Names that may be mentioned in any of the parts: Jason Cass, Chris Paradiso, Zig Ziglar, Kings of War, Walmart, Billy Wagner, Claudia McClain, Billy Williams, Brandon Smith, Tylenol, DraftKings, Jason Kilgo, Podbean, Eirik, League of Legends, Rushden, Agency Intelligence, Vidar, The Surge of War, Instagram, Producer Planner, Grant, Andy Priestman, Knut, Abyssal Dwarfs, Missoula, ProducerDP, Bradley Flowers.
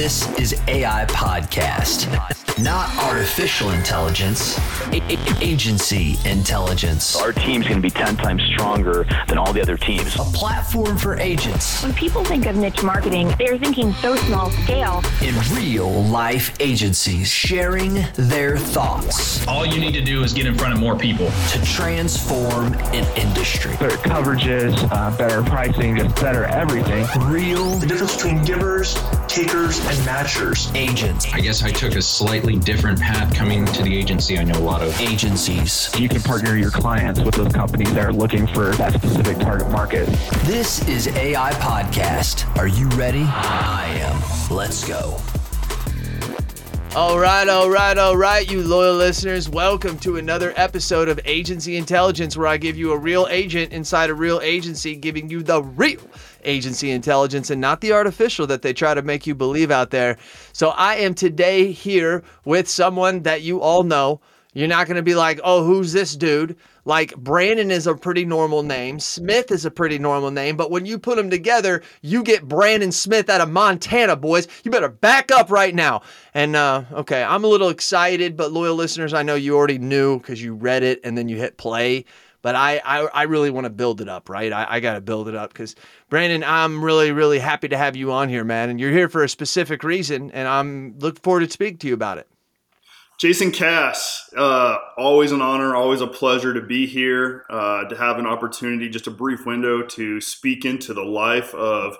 This is AI Podcast, not artificial intelligence, agency intelligence. Our team's going to be 10 times stronger than all the other teams. A platform for agents. When people think of niche marketing, they're thinking so small scale. In real life agencies, sharing their thoughts. All you need to do is get in front of more people. To transform an industry. Better coverages, better pricing, just better everything. Real. The difference between givers, takers, and matchers. Agents. I guess I took a slightly different path coming to the agency. I know a lot of agencies. You can partner your clients with those companies that are looking for that specific target market. This is AI Podcast. Are you ready? I am. Let's go. All right, you loyal listeners. Welcome to another episode of Agency Intelligence, where I give you a real agent inside a real agency, giving you the real agency intelligence and not the artificial that they try to make you believe out there. So I am today here with someone that you all know. You're not going to be like, oh, who's this dude? Like, Brandon is a pretty normal name. Smith is a pretty normal name. But when you put them together, you get Brandon Smith out of Montana, boys. You better back up right now. And, okay, I'm a little excited, but loyal listeners, I know you already knew because you read it and then you hit play. But I really want to build it up, right? I got to build it up because, Brandon, I'm really, really happy to have you on here, man. And you're here for a specific reason, and I'm looking forward to speak to you about it. Jason Cass, always an honor, always a pleasure to be here, to have an opportunity, just a brief window to speak into the life of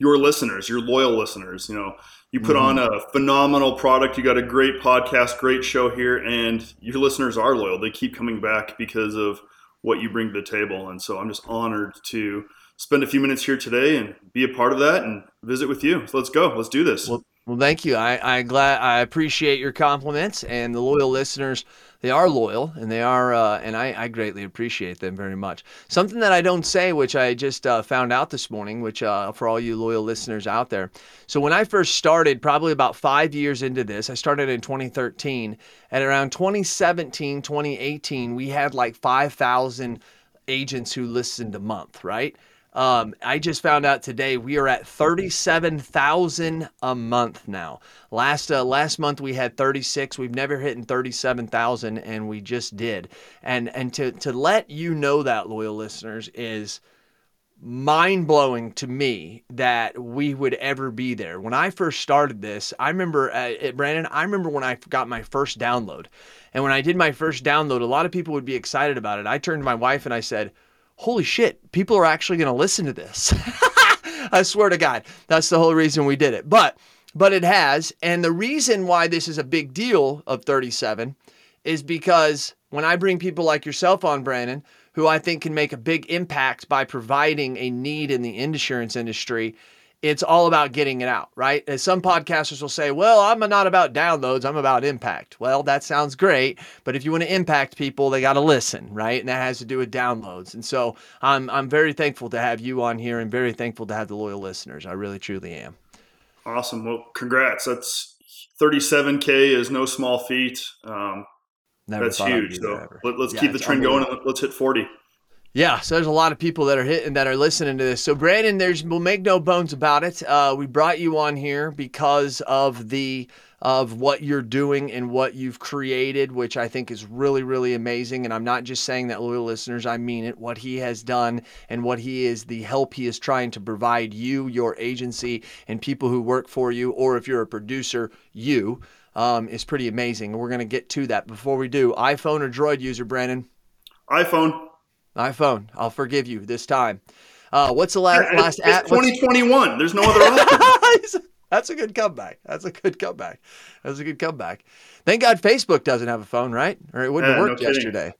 your listeners, your loyal listeners. You know, you put on a phenomenal product. You got a great podcast, great show here, and your listeners are loyal. They keep coming back because of what you bring to the table. And so I'm just honored to spend a few minutes here today and be a part of that and visit with you. So let's go. Let's do this. Well, thank you. I appreciate your compliments, and the loyal listeners, they are loyal, and they are, and I greatly appreciate them very much. Something that I don't say, which I just found out this morning, which for all you loyal listeners out there. So when I first started, probably about 5 years into this, I started in 2013, and around 2017, 2018, we had like 5,000 agents who listened a month, right? I just found out today we are at 37,000 a month now. Last month we had 36. We've never hit 37,000, and we just did. And to let you know that, loyal listeners, is mind-blowing to me that we would ever be there. When I first started this, I remember, Brandon, I remember when I got my first download. And when I did my first download, a lot of people would be excited about it. I turned to my wife and I said, holy shit, people are actually going to listen to this. I swear to God, that's the whole reason we did it. But it has. And the reason why this is a big deal of 37 is because when I bring people like yourself on, Brandon, who I think can make a big impact by providing a need in the insurance industry, it's all about getting it out, right? As some podcasters will say, well, I'm not about downloads, I'm about impact. Well, that sounds great, but if you want to impact people, they got to listen, right? And that has to do with downloads. And so I'm very thankful to have you on here and very thankful to have the loyal listeners. I really, truly am. Awesome. Well, congrats. That's 37K is no small feat. That's huge. So let's keep the trend going and let's hit 40. Yeah, so there's a lot of people that are hitting, that are listening to this. So Brandon, we'll make no bones about it. We brought you on here because of what you're doing and what you've created, which I think is really, really amazing. And I'm not just saying that, loyal listeners, I mean it. What he has done and what he is, the help he is trying to provide you, your agency, and people who work for you, or if you're a producer, you, is pretty amazing. And we're going to get to that. Before we do, iPhone or Droid user, Brandon? iPhone. I'll forgive you this time. What's the last app? 2021. There's no other option. That's a good comeback. Thank God Facebook doesn't have a phone, right? Or it wouldn't have worked yesterday.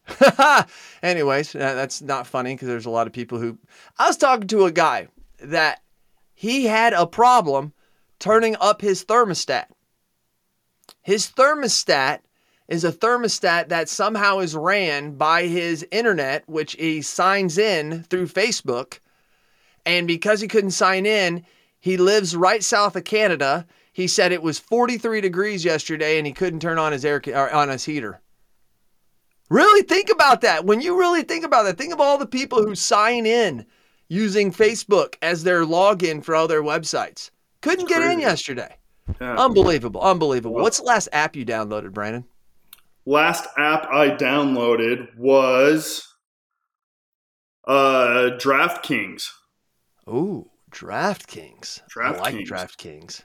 Anyways, that's not funny because there's a lot of people who... I was talking to a guy that he had a problem turning up his thermostat. His thermostat is a thermostat that somehow is ran by his internet, which he signs in through Facebook. And because he couldn't sign in, he lives right south of Canada. He said it was 43 degrees yesterday and he couldn't turn on his heater. Really think about that. When you really think about that, think of all the people who sign in using Facebook as their login for all their websites. Couldn't get in yesterday. Unbelievable. Unbelievable. What's the last app you downloaded, Brandon? Last app I downloaded was DraftKings. Ooh, DraftKings. I like DraftKings.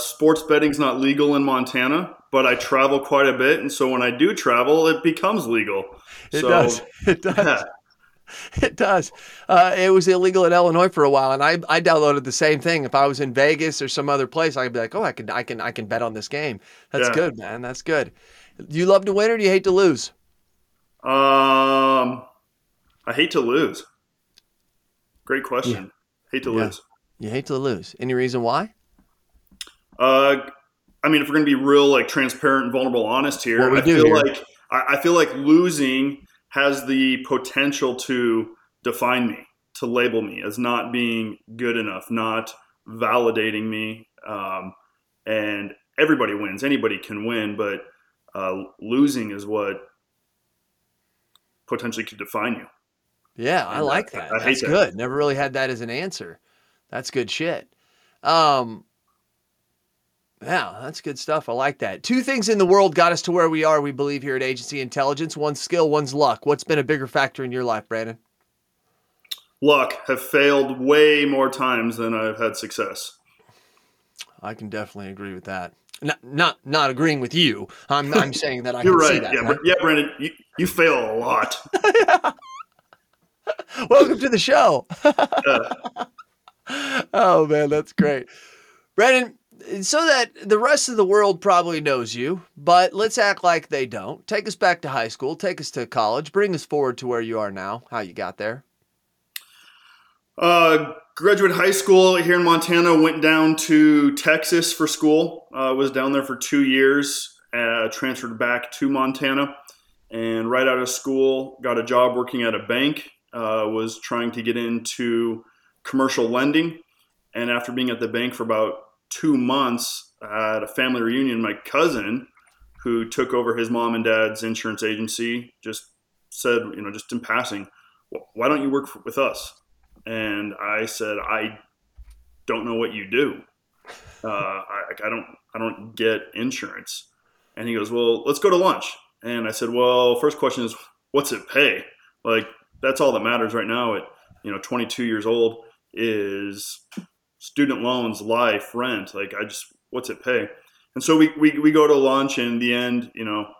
Sports betting's not legal in Montana, but I travel quite a bit, and so when I do travel, it becomes legal. It does. Yeah. It does. It was illegal in Illinois for a while, and I downloaded the same thing. If I was in Vegas or some other place, I'd be like, oh, I can bet on this game. That's good, man. That's good. Do you love to win or do you hate to lose? I hate to lose. Great question. Yeah. Hate to lose. You hate to lose. Any reason why? I mean, if we're going to be real, like transparent and vulnerable, honest here, I feel like losing has the potential to define me, to label me as not being good enough, not validating me. And everybody wins. Anybody can win, but losing is what potentially could define you. Yeah, and I like that. That's good. Never really had that as an answer. That's good shit. Yeah, that's good stuff. I like that. Two things in the world got us to where we are, we believe, here at Agency Intelligence. One's skill, one's luck. What's been a bigger factor in your life, Brandon? Luck. Have failed way more times than I've had success. I can definitely agree with that. Not agreeing with you. I'm saying that I can see that. You're right. Yeah, Brandon, you fail a lot. Welcome to the show. Oh, man, that's great. Brandon, so that the rest of the world probably knows you, but let's act like they don't. Take us back to high school. Take us to college. Bring us forward to where you are now, how you got there. Graduate high school here in Montana, went down to Texas for school. Was down there for 2 years, transferred back to Montana. And right out of school, got a job working at a bank, was trying to get into commercial lending. And after being at the bank for about 2 months at a family reunion, my cousin, who took over his mom and dad's insurance agency, just said, just in passing, why don't you work with us? And I said, I don't know what you do. I don't get insurance. And he goes, well, let's go to lunch. And I said, well, first question is, what's it pay? Like, that's all that matters right now at, 22 years old is student loans, life, rent. Like, what's it pay? And so we go to lunch, and in the end,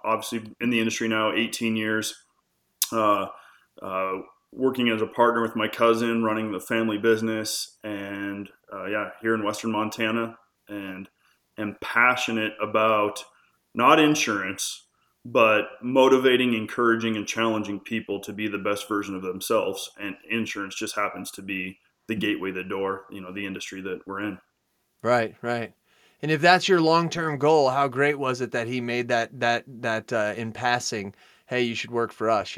obviously in the industry now, 18 years, working as a partner with my cousin, running the family business, and here in Western Montana, and am passionate about not insurance, but motivating, encouraging, and challenging people to be the best version of themselves. And insurance just happens to be the gateway, the door, the industry that we're in. Right. And if that's your long-term goal, how great was it that he made that in passing, hey, you should work for us,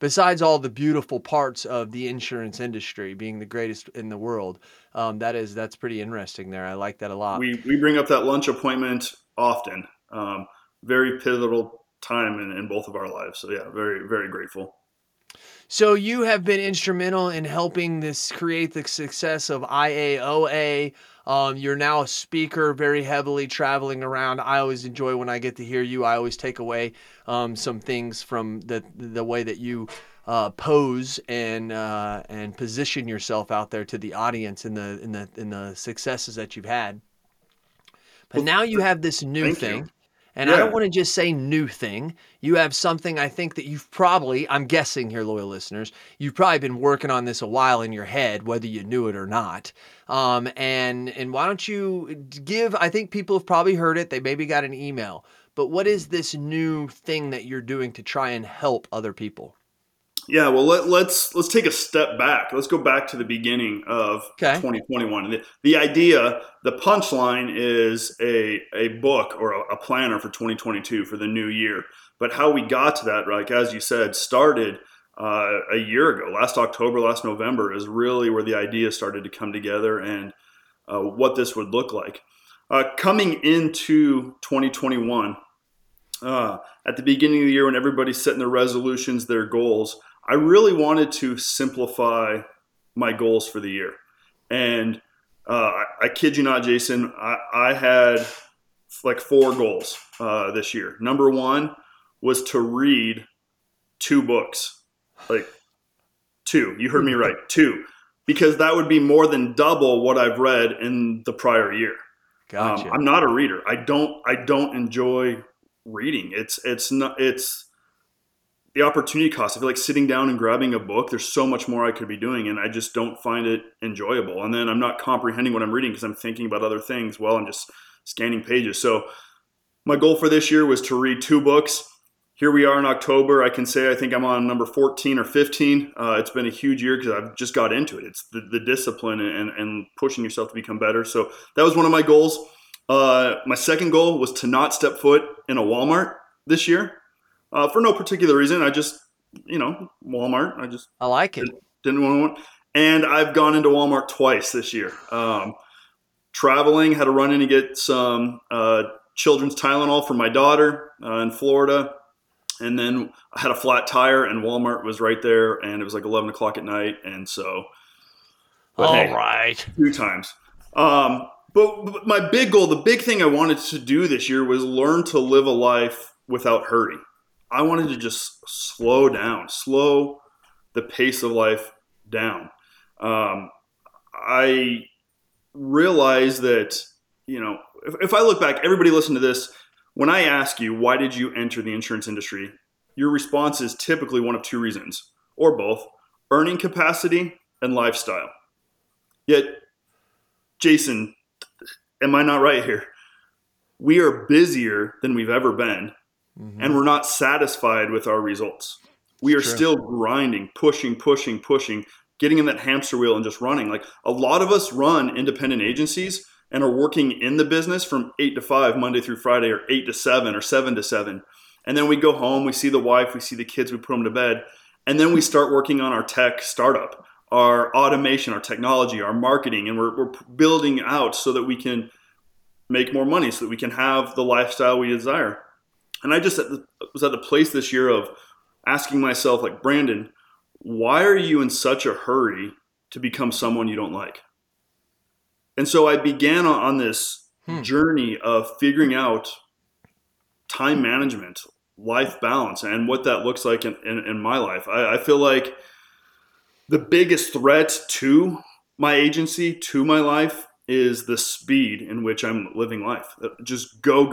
besides all the beautiful parts of the insurance industry being the greatest in the world. That's pretty interesting there. I like that a lot. We bring up that lunch appointment often, very pivotal time in both of our lives. So yeah, very, very grateful. So you have been instrumental in helping this create the success of IAOA. You're now a speaker, very heavily traveling around. I always enjoy when I get to hear you. I always take away some things from the way that you pose and position yourself out there to the audience in the successes that you've had. But now you have this new thing. And I don't want to just say new thing. You have something, I think, that you've probably, I'm guessing here, loyal listeners, you've probably been working on this a while in your head, whether you knew it or not. And why don't you give, I think people have probably heard it. They maybe got an email. But what is this new thing that you're doing to try and help other people? Yeah, well, let's take a step back. Let's go back to the beginning of 2021. The idea, the punchline is a book or a planner for 2022 for the new year. But how we got to that, like as you said, started a year ago. Last November is really where the idea started to come together and what this would look like. Coming into 2021, at the beginning of the year when everybody's setting their resolutions, their goals, I really wanted to simplify my goals for the year. And I kid you not, Jason, I, I had like 4 goals this year. Number one was to read 2 books, like 2. You heard me right, 2, because that would be more than double what I've read in the prior year. Gotcha. I'm not a reader. I don't enjoy reading. It's the opportunity cost. I feel like sitting down and grabbing a book, there's so much more I could be doing, and I just don't find it enjoyable. And then I'm not comprehending what I'm reading because I'm thinking about other things while I'm just scanning pages. So my goal for this year was to read 2 books. Here we are in October. I can say I think I'm on number 14 or 15. It's been a huge year because I've just got into it. It's the discipline and pushing yourself to become better. So that was one of my goals. My second goal was to not step foot in a Walmart this year for no particular reason. I just, Walmart. I like it. Didn't want one. And I've gone into Walmart twice this year. Traveling, had to run in and get some children's Tylenol for my daughter in Florida. And then I had a flat tire and Walmart was right there and it was like 11 o'clock at night. And so, right. 2 times. But my big goal, the big thing I wanted to do this year was learn to live a life without hurry. I wanted to just slow the pace of life down. I realized that, if I look back, everybody listen to this. When I ask you, why did you enter the insurance industry? Your response is typically one of 2 reasons, or both: earning capacity and lifestyle. Yet, Jason, am I not right here? We are busier than we've ever been, and we're not satisfied with our results. We are still grinding, pushing, getting in that hamster wheel and just running. Like a lot of us run independent agencies and are working in the business from 8 to 5, Monday through Friday, or 8 to 7, or 7 to 7. And then we go home, we see the wife, we see the kids, we put them to bed. And then we start working on our tech startup, our automation, our technology, our marketing. And we're building out so that we can make more money, so that we can have the lifestyle we desire. And I just was at the place this year of asking myself, like, Brandon, why are you in such a hurry to become someone you don't like? And so I began on this journey of figuring out time management, life balance, and what that looks like in my life. I feel like the biggest threat to my agency, to my life, is the speed in which I'm living life. Just go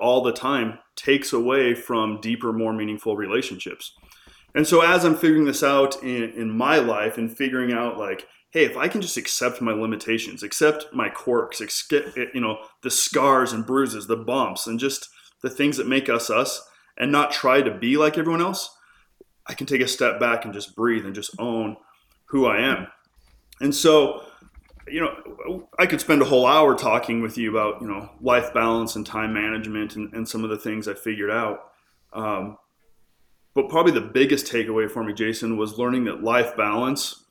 all the time takes away from deeper, more meaningful relationships. And so as I'm figuring this out in my life and figuring out, like, hey, if I can just accept my limitations, accept my quirks, the scars and bruises, the bumps, and just the things that make us us, and not try to be like everyone else, I can take a step back and just breathe and just own who I am. And so, I could spend a whole hour talking with you about, life balance and time management and some of the things I figured out. But probably the biggest takeaway for me, Jason, was learning that life balance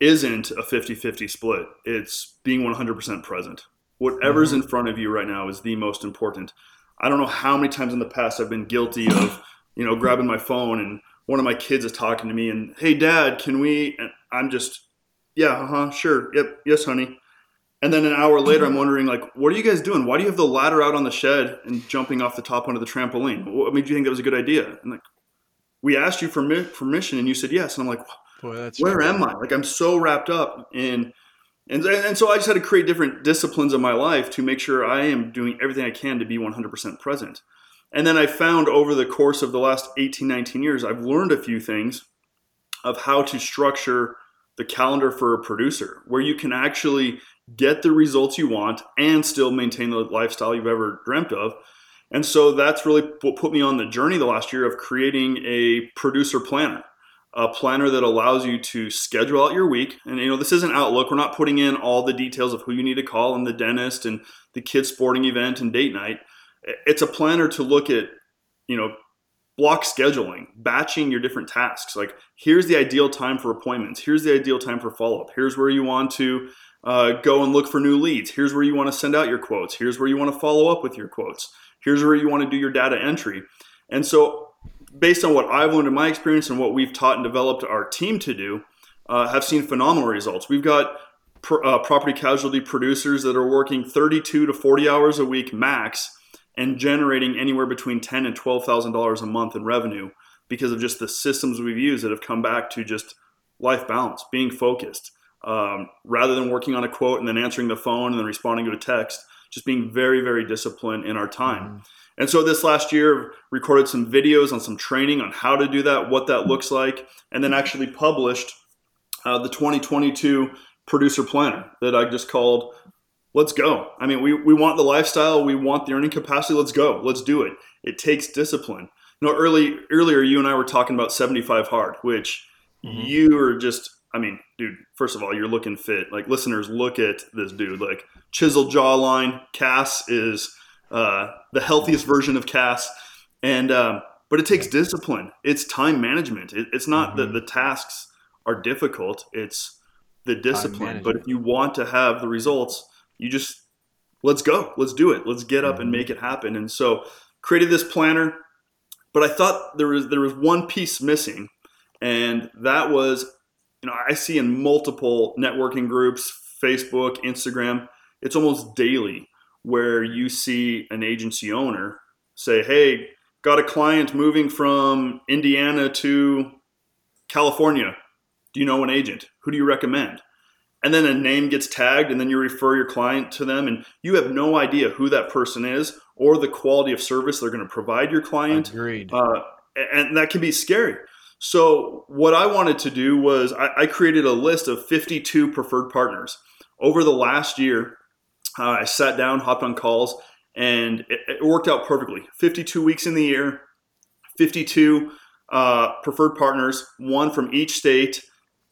isn't a 50-50 split. It's being 100% present. Whatever's in front of you right now is the most important. I don't know how many times in the past I've been guilty of, grabbing my phone and one of my kids is talking to me and, hey, Dad, can we? And I'm just, yeah, sure, yep, yes, honey. And then an hour later, I'm wondering, like, what are you guys doing? Why do you have the ladder out on the shed and jumping off the top onto the trampoline? What made you think that was a good idea? And, like, we asked you for permission and you said yes. And I'm like, boy, where am I? Like, I'm so wrapped up in, and so I just had to create different disciplines in my life to make sure I am doing everything I can to be 100% present. And then I found over the course of the last 18, 19 years, I've learned a few things of how to structure the calendar for a producer, where you can actually get the results you want and still maintain the lifestyle you've ever dreamt of. And so that's really what put me on the journey the last year of creating a producer planner. A planner that allows you to schedule out your week. And, this isn't Outlook. We're not putting in all the details of who you need to call and the dentist and the kids' sporting event and date night. It's a planner to look at, block scheduling, batching your different tasks. Like, here's the ideal time for appointments. Here's the ideal time for follow-up. Here's where you want to go and look for new leads. Here's where you want to send out your quotes. Here's where you want to follow up with your quotes. Here's where you want to do your data entry. And so, based on what I've learned in my experience and what we've taught and developed our team to do, have seen phenomenal results. We've got property casualty producers that are working 32 to 40 hours a week max and generating anywhere between $10,000 and $12,000 a month in revenue because of just the systems we've used that have come back to just life balance, being focused, rather than working on a quote and then answering the phone and then responding to a text, just being very, very disciplined in our time. Mm-hmm. And so this last year, recorded some videos on some training on how to do that, what that looks like, and then actually published the 2022 Producer Planner that I just called, let's go. I mean, we want the lifestyle. We want the earning capacity. Let's go. Let's do it. It takes discipline. You know, earlier, you and I were talking about 75 hard, which you are just, I mean, dude, first of all, you're looking fit. Like, listeners, look at this dude. Like, chiseled jawline. Cass is the healthiest version of Cass. And but it takes discipline. It's time management. It's not that the tasks are difficult. It's the discipline. But if you want to have the results, you just, let's go. Let's do it. Let's get up and make it happen. And so created this planner. But I thought there was one piece missing. And that was, you know, I see in multiple networking groups, Facebook, Instagram, it's almost daily where you see an agency owner say, hey, got a client moving from Indiana to California. Do you know an agent? Who do you recommend? And then a name gets tagged and then you refer your client to them and you have no idea who that person is or the quality of service they're going to provide your client. Agreed. And that can be scary. So what I wanted to do was I created a list of 52 preferred partners. Over the last year, I sat down, hopped on calls, and it worked out perfectly. 52 weeks in the year, 52 preferred partners, one from each state,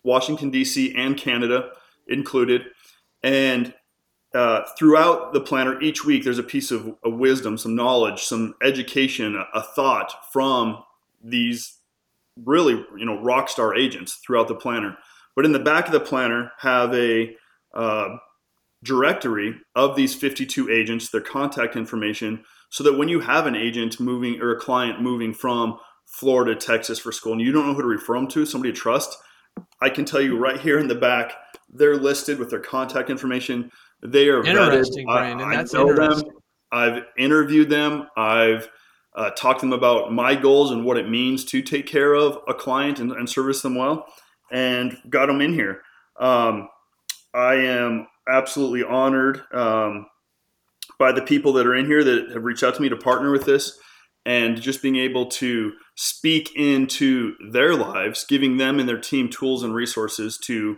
Washington, D.C. and Canada included. And throughout the planner, each week, there's a piece of wisdom, some knowledge, some education, a thought from these really, you know, rock star agents throughout the planner. But in the back of the planner have a directory of these 52 agents, their contact information, so that when you have an agent moving or a client moving from Florida, Texas for school, and you don't know who to refer them to, somebody to trust, I can tell you right here in the back, they're listed with their contact information. They are interesting, Brandon. That's interesting. Them. I've interviewed them. I've talk to them about my goals and what it means to take care of a client and service them well, and got them in here. I am absolutely honored by the people that are in here that have reached out to me to partner with this, and just being able to speak into their lives, giving them and their team tools and resources to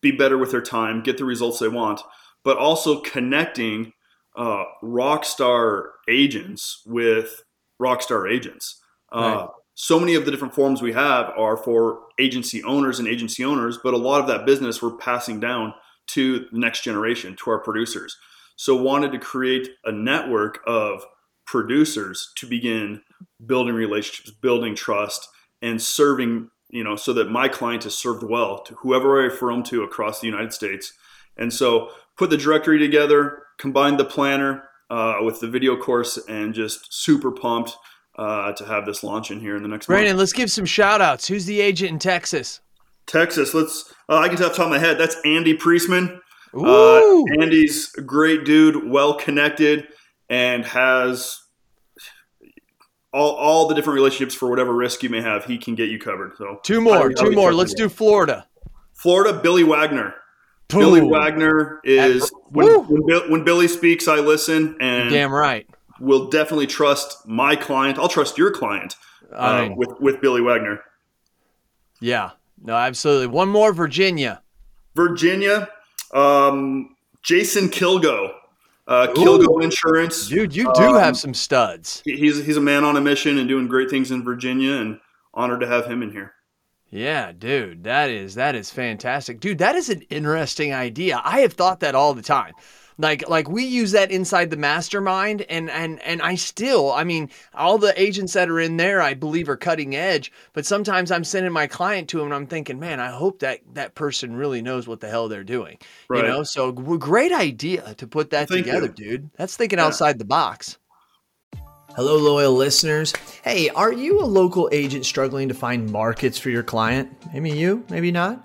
be better with their time, get the results they want, but also connecting rock star agents with rockstar agents. Right. So many of the different forms we have are for agency owners, but a lot of that business we're passing down to the next generation, to our producers. So wanted to create a network of producers to begin building relationships, building trust, and serving, you know, so that my client is served well to whoever I refer them to across the United States. And so put the directory together, combined the planner with the video course, and just super pumped to have this launch in here in the next month. Brandon, let's give some shout outs. Who's the agent in Texas? Let's, I can tell off the top of my head, that's Andy Priestman. Ooh. Andy's a great dude, well connected, and has all the different relationships for whatever risk you may have. He can get you covered. So two more. Let's do Florida. Florida, Billy Wagner. Boom. Billy Wagner is when Billy speaks, I listen, and you're damn right, will definitely trust my client. I'll trust your client with Billy Wagner. Yeah, no, absolutely. One more, Virginia, Jason Kilgo, Kilgo Insurance. Dude, you do have some studs. He's a man on a mission and doing great things in Virginia, and honored to have him in here. Yeah, dude, that is fantastic. Dude, that is an interesting idea. I have thought that all the time. Like we use that inside the mastermind, and I still, I mean, all the agents that are in there, I believe are cutting edge, but sometimes I'm sending my client to them and I'm thinking, man, I hope that person really knows what the hell they're doing, right. You know? So great idea to put that together, dude. That's thinking outside the box. Hello, loyal listeners. Hey, are you a local agent struggling to find markets for your client? Maybe you, maybe not.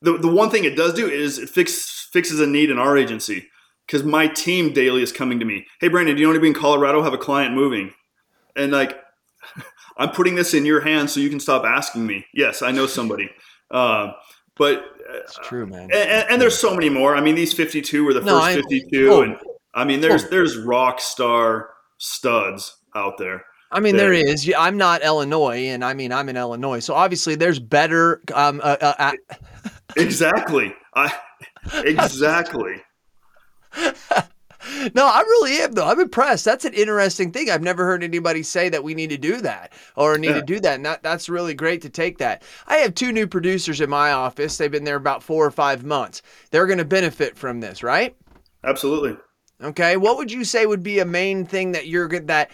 the one thing it does do is it fixes a need in our agency, because my team daily is coming to me. Hey, Brandon, do you know anybody in Colorado? Have a client moving. And like, I'm putting this in your hands so you can stop asking me. Yes, I know somebody. But it's true, man. And there's so many more. I mean, these 52 were the first 52. And I mean, there's rock star studs out there. I mean, there is. I'm not Illinois, and I mean, I'm in Illinois. So obviously there's better. Exactly. No, I really am, though. I'm impressed. That's an interesting thing. I've never heard anybody say that we need to do that or need to do that. And that's really great to take that. I have two new producers in my office. They've been there about 4 or 5 months. They're going to benefit from this, right? Absolutely. Okay. What would you say would be a main thing that you're good that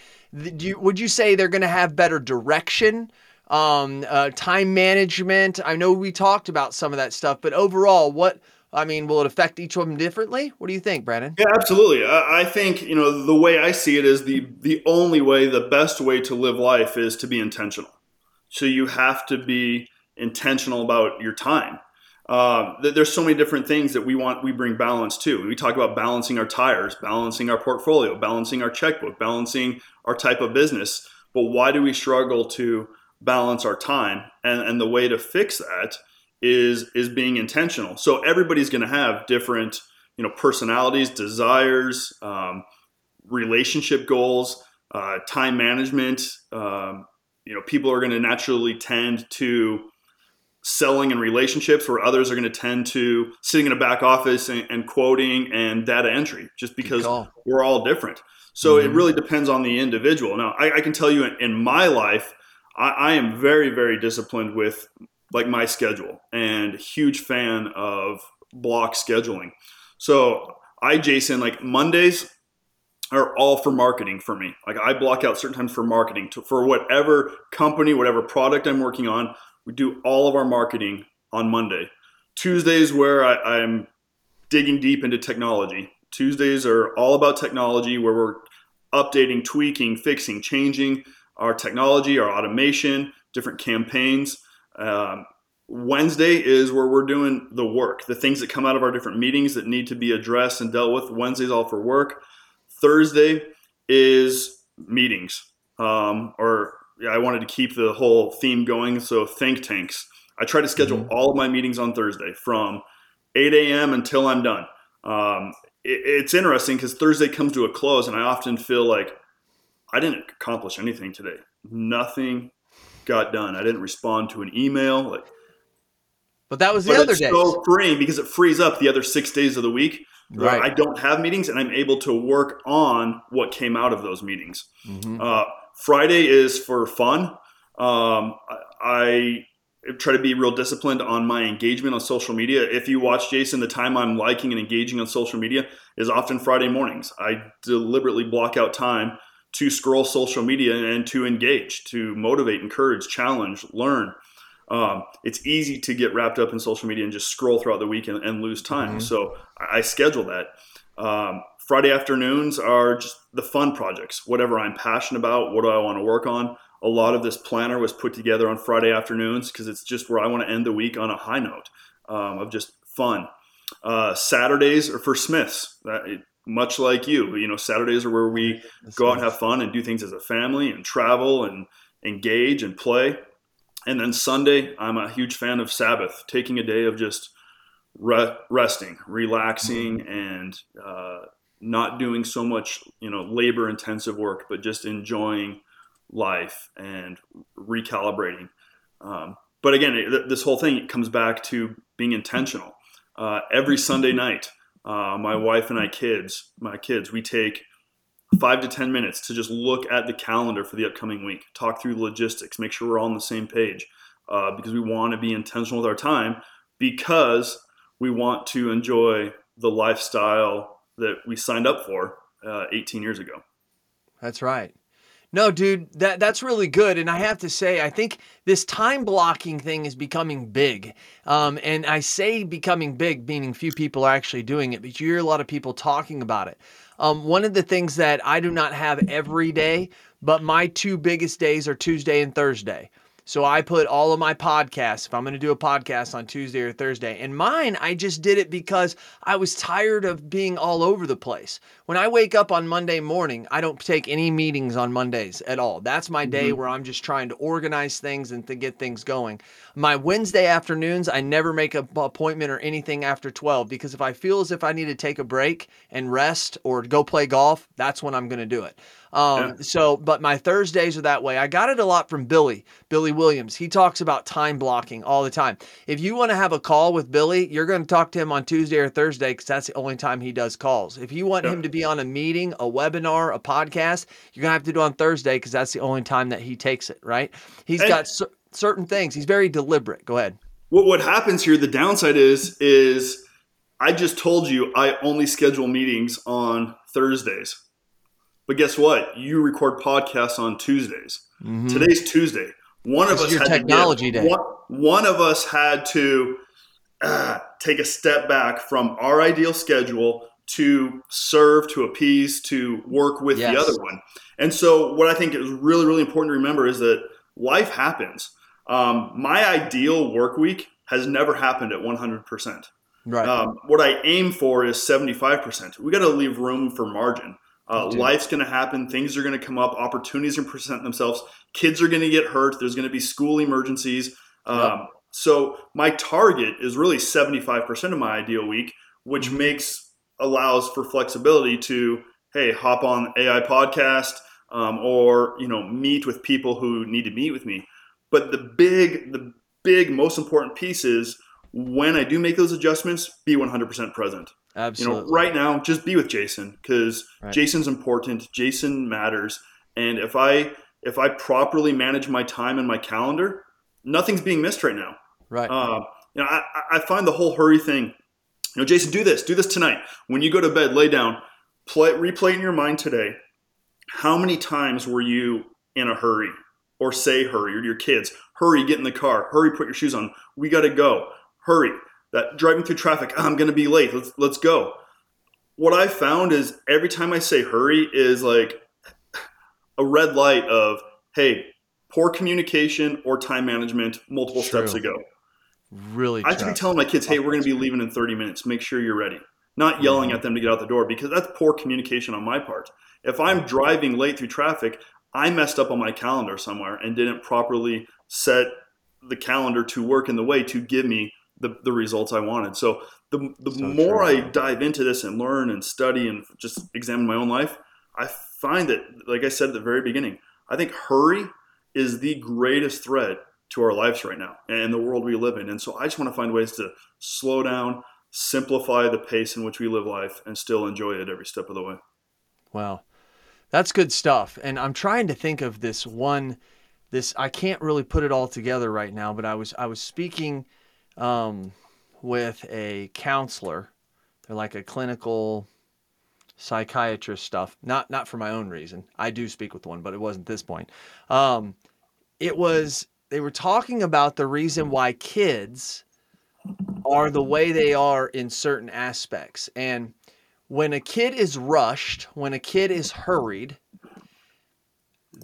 you would you say they're going to have better direction? Time management. I know we talked about some of that stuff, but overall, will it affect each of them differently? What do you think, Brandon? Yeah, absolutely. I think, the way I see it is the only way, the best way to live life is to be intentional. So you have to be intentional about your time. There's so many different things that we bring balance to. We talk about balancing our tires, balancing our portfolio, balancing our checkbook, balancing our type of business. But why do we struggle to balance our time? And the way to fix that is being intentional. So everybody's going to have different, personalities, desires, relationship goals, time management. People are going to naturally tend to selling and relationships, where others are going to tend to sitting in a back office and quoting and data entry, just because we're all different. So It really depends on the individual. Now, I can tell you in my life, I am very, very disciplined with like my schedule, and huge fan of block scheduling. So Jason, like Mondays are all for marketing for me. Like I block out certain times for marketing for whatever company, whatever product I'm working on. We do all of our marketing on Monday. Tuesdays where I'm digging deep into technology. Tuesdays are all about technology, where we're updating, tweaking, fixing, changing our technology, our automation, different campaigns. Wednesday is where we're doing the work, the things that come out of our different meetings that need to be addressed and dealt with. Wednesday's all for work. Thursday is meetings, I wanted to keep the whole theme going. So think tanks. I try to schedule all of my meetings on Thursday from 8 a.m. until I'm done. It's interesting because Thursday comes to a close, and I often feel like I didn't accomplish anything today. Nothing got done. I didn't respond to an email. But that was the other day. It's so freeing because it frees up the other 6 days of the week. Right. I don't have meetings, and I'm able to work on what came out of those meetings. Friday is for fun. I try to be real disciplined on my engagement on social media. If you watch Jason, the time I'm liking and engaging on social media is often Friday mornings. I deliberately block out time to scroll social media and to engage, to motivate, encourage, challenge, learn. It's easy to get wrapped up in social media and just scroll throughout the week and lose time. So I schedule that. Friday afternoons are just the fun projects, whatever I'm passionate about, what do I want to work on. A lot of this planner was put together on Friday afternoons because it's just where I want to end the week on a high note of just fun. Saturdays are for Smiths, much like you. Saturdays are where we go out and have fun and do things as a family and travel and engage and play. And then Sunday, I'm a huge fan of Sabbath, taking a day of just resting, relaxing, and not doing so much, labor intensive work, but just enjoying life and recalibrating. But again, this whole thing comes back to being intentional. Every Sunday night, my wife and my kids, we take 5 to 10 minutes to just look at the calendar for the upcoming week, talk through logistics, make sure we're all on the same page, because we want to be intentional with our time, because we want to enjoy the lifestyle that we signed up for 18 years ago. That's right. No, dude, that's really good. And I have to say, I think this time blocking thing is becoming big. And I say becoming big, meaning few people are actually doing it, but you hear a lot of people talking about it. One of the things that I do not have every day, but my two biggest days are Tuesday and Thursday. So I put all of my podcasts, if I'm going to do a podcast, on Tuesday or Thursday. And mine, I just did it because I was tired of being all over the place. When I wake up on Monday morning, I don't take any meetings on Mondays at all. That's my day where I'm just trying to organize things and to get things going. My Wednesday afternoons, I never make an appointment or anything after 12, because if I feel as if I need to take a break and rest or go play golf, that's when I'm going to do it. But my Thursdays are that way. I got it a lot from Billy Williams. He talks about time blocking all the time. If you want to have a call with Billy, you're going to talk to him on Tuesday or Thursday, because that's the only time he does calls. If you want him to be on a meeting, a webinar, a podcast, you're going to have to do it on Thursday, because that's the only time that he takes it, right? He's got certain things. He's very deliberate. Go ahead. What happens here, the downside is I just told you I only schedule meetings on Thursdays. But guess what? You record podcasts on Tuesdays. Mm-hmm. Today's Tuesday. One of us had to take a step back from our ideal schedule to serve, to appease, to work with the other one. And so what I think is really, really important to remember is that life happens. My ideal work week has never happened at 100%. Right. What I aim for is 75%. We got to leave room for margin. Life's going to happen. Things are going to come up. Opportunities are present themselves. Kids are going to get hurt. There's going to be school emergencies. So my target is really 75% of my ideal week, which allows for flexibility to, hey, hop on AI podcast, or, meet with people who need to meet with me. But the big, most important piece is, when I do make those adjustments, be 100% present. Absolutely. Right now, just be with Jason, because Jason's important. Jason matters. And if I properly manage my time and my calendar, nothing's being missed right now. Right. I find the whole hurry thing. Jason, do this tonight. When you go to bed, lay down, replay in your mind today. How many times were you in a hurry, or say hurry, or your kids, hurry, get in the car, hurry, put your shoes on, we got to go, hurry. That driving through traffic, I'm going to be late. Let's go. What I found is every time I say hurry is like a red light of, hey, poor communication or time management multiple steps ago. Really, I should be telling my kids, hey, we're going to be leaving in 30 minutes. Make sure you're ready. Not yelling at them to get out the door, because that's poor communication on my part. If I'm driving late through traffic, I messed up on my calendar somewhere and didn't properly set the calendar to work in the way to give me the results I wanted. So the more I dive into this and learn and study and just examine my own life, I find that, like I said at the very beginning, I think hurry is the greatest threat to our lives right now and the world we live in. And so I just want to find ways to slow down, simplify the pace in which we live life, and still enjoy it every step of the way. Wow. That's good stuff. And I'm trying to think of this, I can't really put it all together right now, but I was speaking with a counselor. They're like a clinical psychiatrist stuff. Not for my own reason. I do speak with one, but it wasn't this point. They were talking about the reason why kids are the way they are in certain aspects. And when a kid is rushed, when a kid is hurried,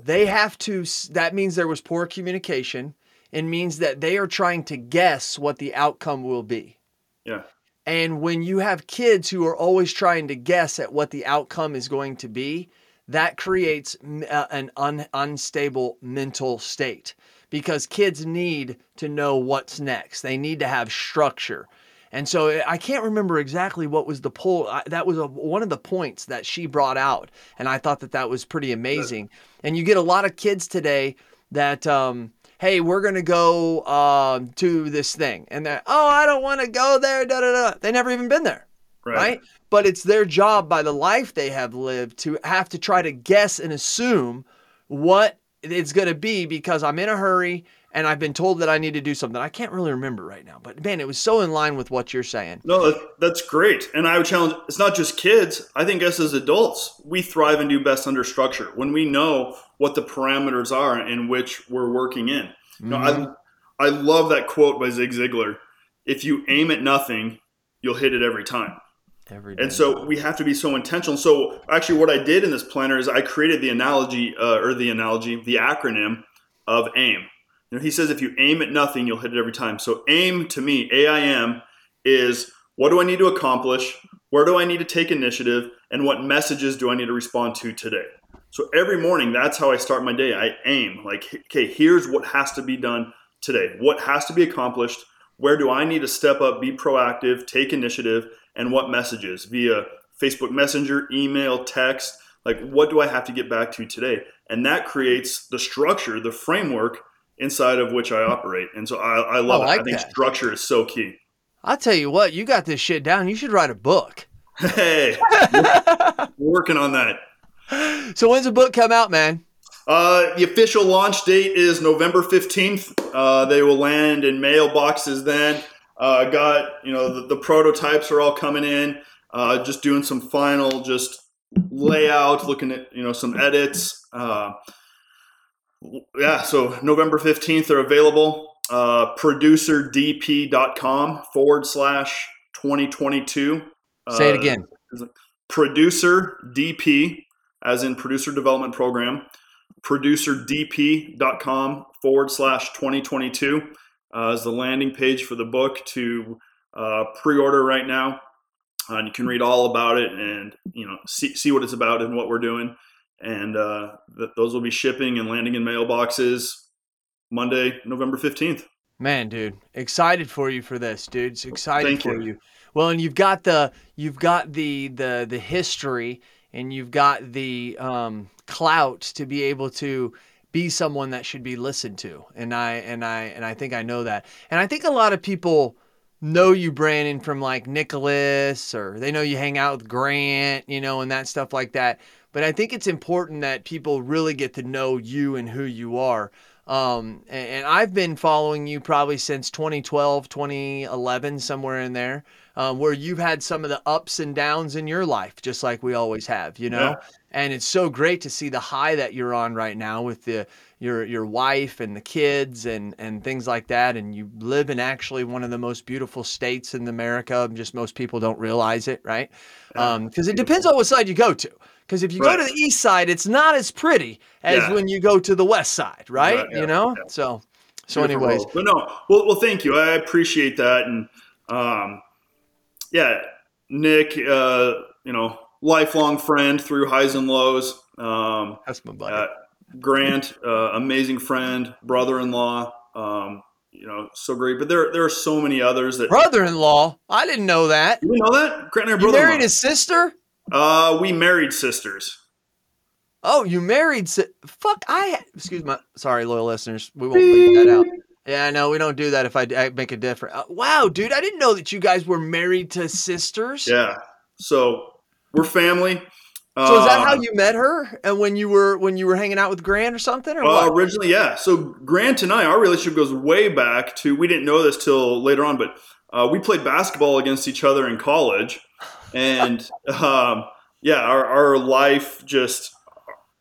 that means there was poor communication. It means that they are trying to guess what the outcome will be. Yeah. And when you have kids who are always trying to guess at what the outcome is going to be, that creates an unstable mental state, because kids need to know what's next. They need to have structure. And so I can't remember exactly what was the poll. That was one of the points that she brought out. And I thought that was pretty amazing. And you get a lot of kids today that, hey, we're going to go to this thing. And they're, oh, I don't want to go there. Da, da, da. They never even been there. right? But it's their job by the life they have lived to have to try to guess and assume what it's going to be because I'm in a hurry and I've been told that I need to do something. I can't really remember right now, but man, it was so in line with what you're saying. No, that's great. And I would challenge, it's not just kids. I think us as adults, we thrive and do best under structure when we know what the parameters are in which we're working in. Mm-hmm. No, I love that quote by Zig Ziglar. If you aim at nothing, you'll hit it every time. And so we have to be so intentional. So actually what I did in this planner is I created the analogy the acronym of AIM. You know, he says, if you aim at nothing, you'll hit it every time. So AIM to me, AIM, is what do I need to accomplish? Where do I need to take initiative? And what messages do I need to respond to today? So every morning, that's how I start my day. I aim like, okay, here's what has to be done today. What has to be accomplished? Where do I need to step up, be proactive, take initiative? And what messages via Facebook Messenger, email, text, like what do I have to get back to today? And that creates the structure, the framework inside of which I operate. And so I love it. I think structure is so key. I'll tell you what, you got this shit down. You should write a book. Hey, we're working on that. So when's the book come out, man? The official launch date is November 15th. They will land in mailboxes then. Got, you know, the prototypes are all coming in, just doing some final, just layout, looking at, you know, some edits. So November 15th are available, ProducerDP.com/2022. Say it again. ProducerDP, as in Producer Development Program, ProducerDP.com/2022. Is the landing page for the book to pre-order right now, and you can read all about it and see what it's about and what we're doing, and those will be shipping and landing in mailboxes Monday, November 15th. Man, dude, excited for you for this, dude. It's exciting. Thank for you. Well, and you've got the history and you've got the clout to be able to be someone that should be listened to. And I think I know that. And I think a lot of people know you, Brandon, from like Nicholas, or they know you hang out with Grant, and that stuff like that. But I think it's important that people really get to know you and who you are. And I've been following you probably since 2012, 2011, somewhere in there, where you've had some of the ups and downs in your life, just like we always have, Yeah. And it's so great to see the high that you're on right now with your wife and the kids and things like that. And you live in actually one of the most beautiful states in America. Just most people don't realize it, right? Because it depends on what side you go to. Because if you go to the east side, it's not as pretty as when you go to the west side, right? Yeah. So beautiful. Anyways. But no, well, thank you. I appreciate that. And Nick, lifelong friend through highs and lows. That's my buddy. Grant, amazing friend, brother-in-law. So great. But there are so many others that brother-in-law. I didn't know that. You didn't know that? Grant and her brother-in-law. You married his sister? We married sisters. Oh, you married excuse my, sorry, loyal listeners. We won't leave that out. Yeah, no, we don't do that if I make a difference. Wow, dude, I didn't know that you guys were married to sisters. Yeah. So we're family. So is that how you met her? And when you were hanging out with Grant or something? Or what? Originally, yeah. So Grant and I, our relationship goes way back to, we didn't know this till later on, but we played basketball against each other in college. And our life, just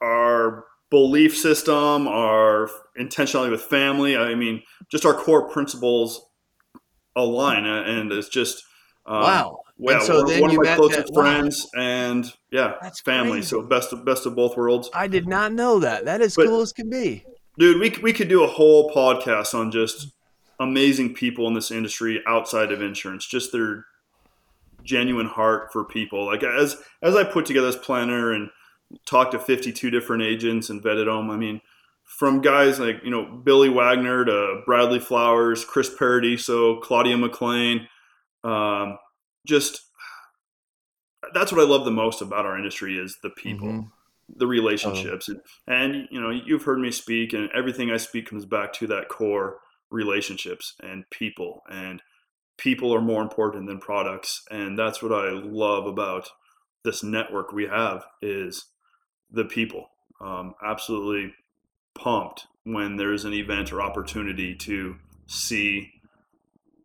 our belief system, our intentionality with family, I mean, just our core principles align. And it's just wow. Yeah, so we're one of my closest friends, and that's family. Crazy. So best of both worlds. I did not know that. That is cool as can be. Dude, we could do a whole podcast on just amazing people in this industry outside of insurance. Just their genuine heart for people. Like as I put together this planner and talked to 52 different agents and vetted them, I mean, from guys like Billy Wagner to Bradley Flowers, Chris Paradiso, Claudia McClain. Just that's what I love the most about our industry is the people, the relationships, and you've heard me speak, and everything I speak comes back to that core relationships and people and people are more important than products. And that's what I love about this network we have, is the people. Absolutely pumped when there's an event or opportunity to see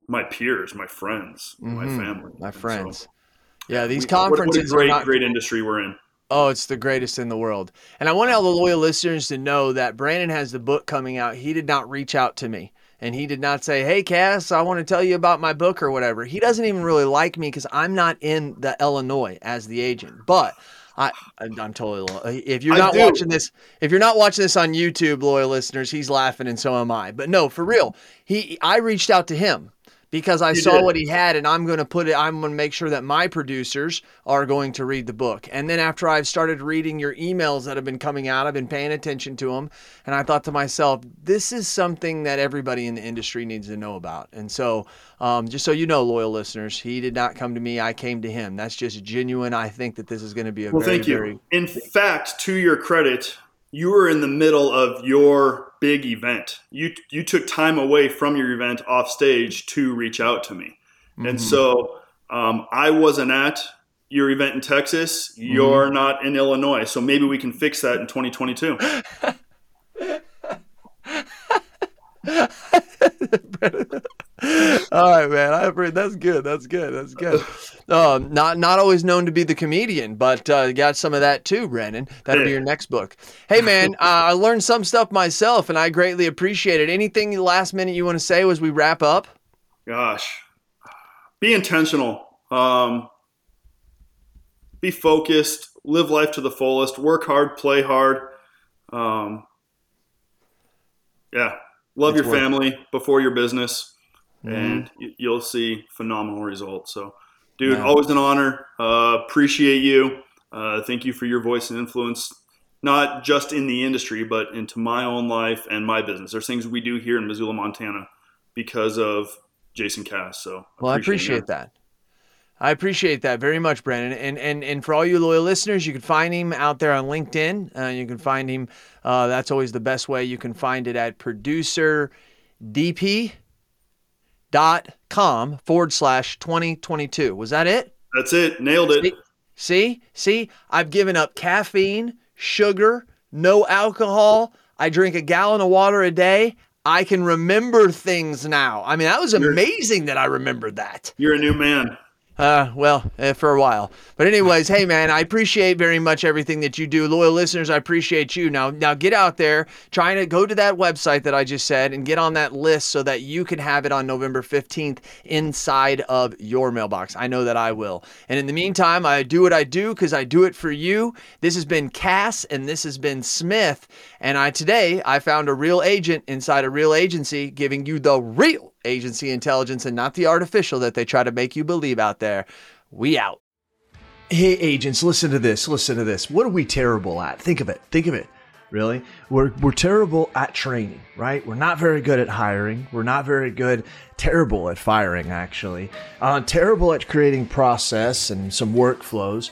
my peers, my friends, my family, my friends. So, yeah, these conferences. What a great industry we're in. Oh, it's the greatest in the world. And I want all the loyal listeners to know that Brandon has the book coming out. He did not reach out to me. And he did not say, hey, Cass, I want to tell you about my book or whatever. He doesn't even really like me because I'm not in the Illinois as the agent. But I'm totally, if you're not watching this on YouTube, loyal listeners, he's laughing and so am I. But no, for real, I reached out to him because I saw what he had, and I'm going to make sure that my producers are going to read the book. And then after I've started reading your emails that have been coming out, I've been paying attention to them. And I thought to myself, this is something that everybody in the industry needs to know about. And so just so you know, loyal listeners, he did not come to me. I came to him. That's just genuine. I think that this is going to be thank you. In fact, to your credit, you were in the middle of your big event. You took time away from your event off stage to reach out to me. Mm-hmm. And so I wasn't at your event in Texas. Mm-hmm. You're not in Illinois. So maybe we can fix that in 2022. All right, man. That's good. Not always known to be the comedian, but got some of that too, Brandon. That'll be your next book. Hey, man, I learned some stuff myself, and I greatly appreciate it. Anything last minute you want to say as we wrap up? Gosh, be intentional. Be focused. Live life to the fullest. Work hard. Play hard. Love your family before your business. Mm-hmm. And you'll see phenomenal results. So, dude, always an honor. Appreciate you. Thank you for your voice and influence, not just in the industry, but into my own life and my business. There's things we do here in Missoula, Montana because of Jason Cass. So, well, I appreciate that. I appreciate that very much, Brandon. And for all you loyal listeners, you can find him out there on LinkedIn. You can find him. That's always the best way. You can find it at ProducerDP.com/2022. Was that it? That's it. Nailed it. See, I've given up caffeine, sugar, no alcohol. I drink a gallon of water a day. I can remember things now. I mean, that was amazing that I remembered that. You're a new man. For a while. But anyways, hey, man, I appreciate very much everything that you do. Loyal listeners, I appreciate you. Now get out there, trying to go to that website that I just said and get on that list so that you can have it on November 15th inside of your mailbox. I know that I will. And in the meantime, I do what I do because I do it for you. This has been Cass and this has been Smith. And Today I found a real agent inside a real agency giving you the real agency intelligence and not the artificial that they try to make you believe out there. We out. Hey, agents, listen to this. What are we terrible at? Think of it. Really? We're terrible at training, right? We're not very good at hiring. We're not very good, terrible at firing, actually. Terrible at creating process and some workflows.